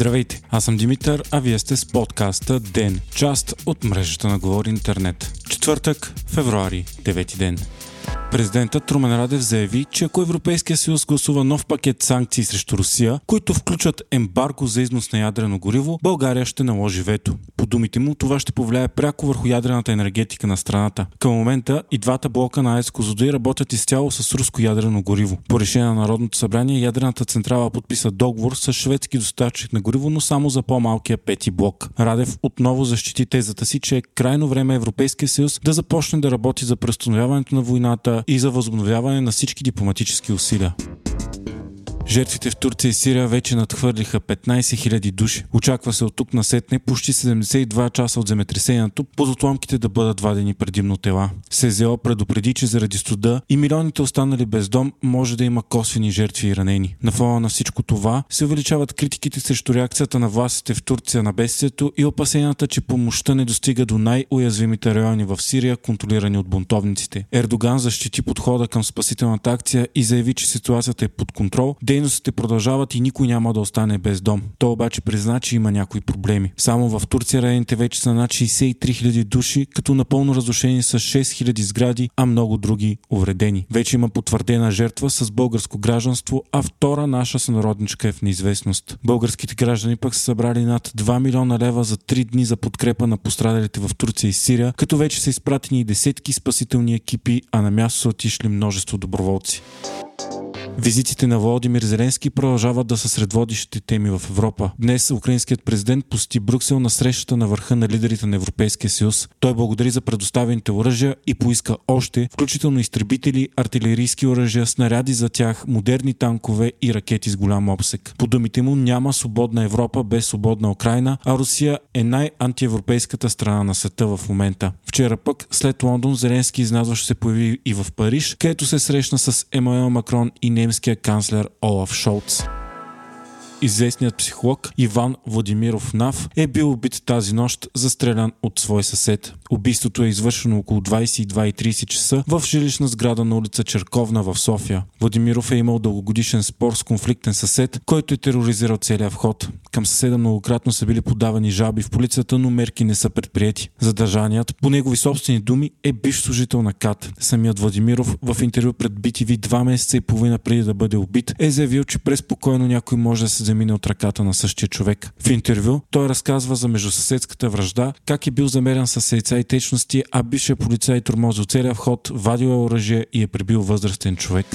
Здравейте, аз съм Димитър, а вие сте с подкаста ДЕН, част от мрежата на Говор Интернет. Четвъртък, февруари, 9 ден. Президентът Румен Радев заяви, че ако Европейския съюз гласува нов пакет санкции срещу Русия, които включат ембарго за износ на ядрено гориво, България ще наложи вето. По думите му, това ще повлияе пряко върху ядрената енергетика на страната. Към момента и двата блока на АЕЦ Козлодуй работят изцяло с руско ядрено гориво. По решение на Народното събрание, ядрената централа подписа договор с шведски доставчик на гориво, но само за по-малкия пети блок. Радев отново защити тезата си, че е крайно време Европейския съюз да започне да работи за преустановяването на войната и за възобновяване на всички дипломатически усилия. Жертвите в Турция и Сирия вече надхвърлиха 15 000 души. Очаква се от тук насетне почти 72 часа от земетресението позотламките да бъдат вадени предимно тела. СЗО предупреди, че заради студа и милионите останали без дом може да има косвени жертви и ранени. На фона на всичко това се увеличават критиките срещу реакцията на властите в Турция на бедствието и опасенията, че помощта не достига до най-уязвимите райони в Сирия, контролирани от бунтовниците. Ердоган защити подхода към спасителната акция и заяви, че ситуацията е под контрол. Дейностите продължават и никой няма да остане без дом. Той обаче призна, че има някои проблеми. Само в Турция ранените вече са над 63 000 души, като напълно разрушени са 6 000 сгради, а много други увредени. Вече има потвърдена жертва с българско гражданство, а втора наша сънародничка е в неизвестност. Българските граждани пък са събрали над 2 милиона лева за 3 дни за подкрепа на пострадалите в Турция и Сирия, като вече са изпратени и десетки спасителни екипи, а на място са отишли множество доброволци. Визитите на Владимир Зеленски продължават да са сред водещите теми в Европа. Днес украинският президент посети Брюксел на срещата на върха на лидерите на Европейския съюз. Той благодари за предоставените оръжия и поиска още, включително изтребители, артилерийски оръжия, снаряди за тях, модерни танкове и ракети с голям обсек. По думите му, няма свободна Европа без свободна Украйна, а Русия е най-антиевропейската страна на света в момента. Вчера пък, след Лондон, Зеленски изненадващо се появи и в Париж, където се срещна с Емануел Макрон и немския канцлер Олаф Шолц. Известният психолог Иван Владимиров Нав е бил убит тази нощ, застрелян от свой съсед. Убийството е извършено около 22:30 часа в жилищна сграда на улица Черковна в София. Владимиров е имал дългогодишен спор с конфликтен съсед, който е тероризирал целия вход. Към съседа многократно са били подавани жалби в полицията, но мерки не са предприети. Задържаният, по негови собствени думи, е бивш служител на КАТ. Самият Владимиров в интервю пред BTV 2 месеца и половина преди да бъде убит е заявил, че преспокойно някой може да се замина от ръката на същия човек. В интервю той разказва за междусъседската вражда, как е бил замерен с яйца и течности, а бившия полицай тормозил целия вход, вадил е оръжие и е пребил възрастен човек.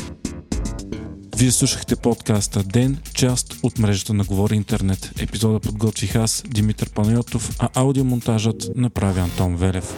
Вие слушахте подкаста ДЕН, част от мрежата на Говори Интернет. Епизода подготвих аз, Димитър Панайотов, а аудиомонтажът направи Антон Велев.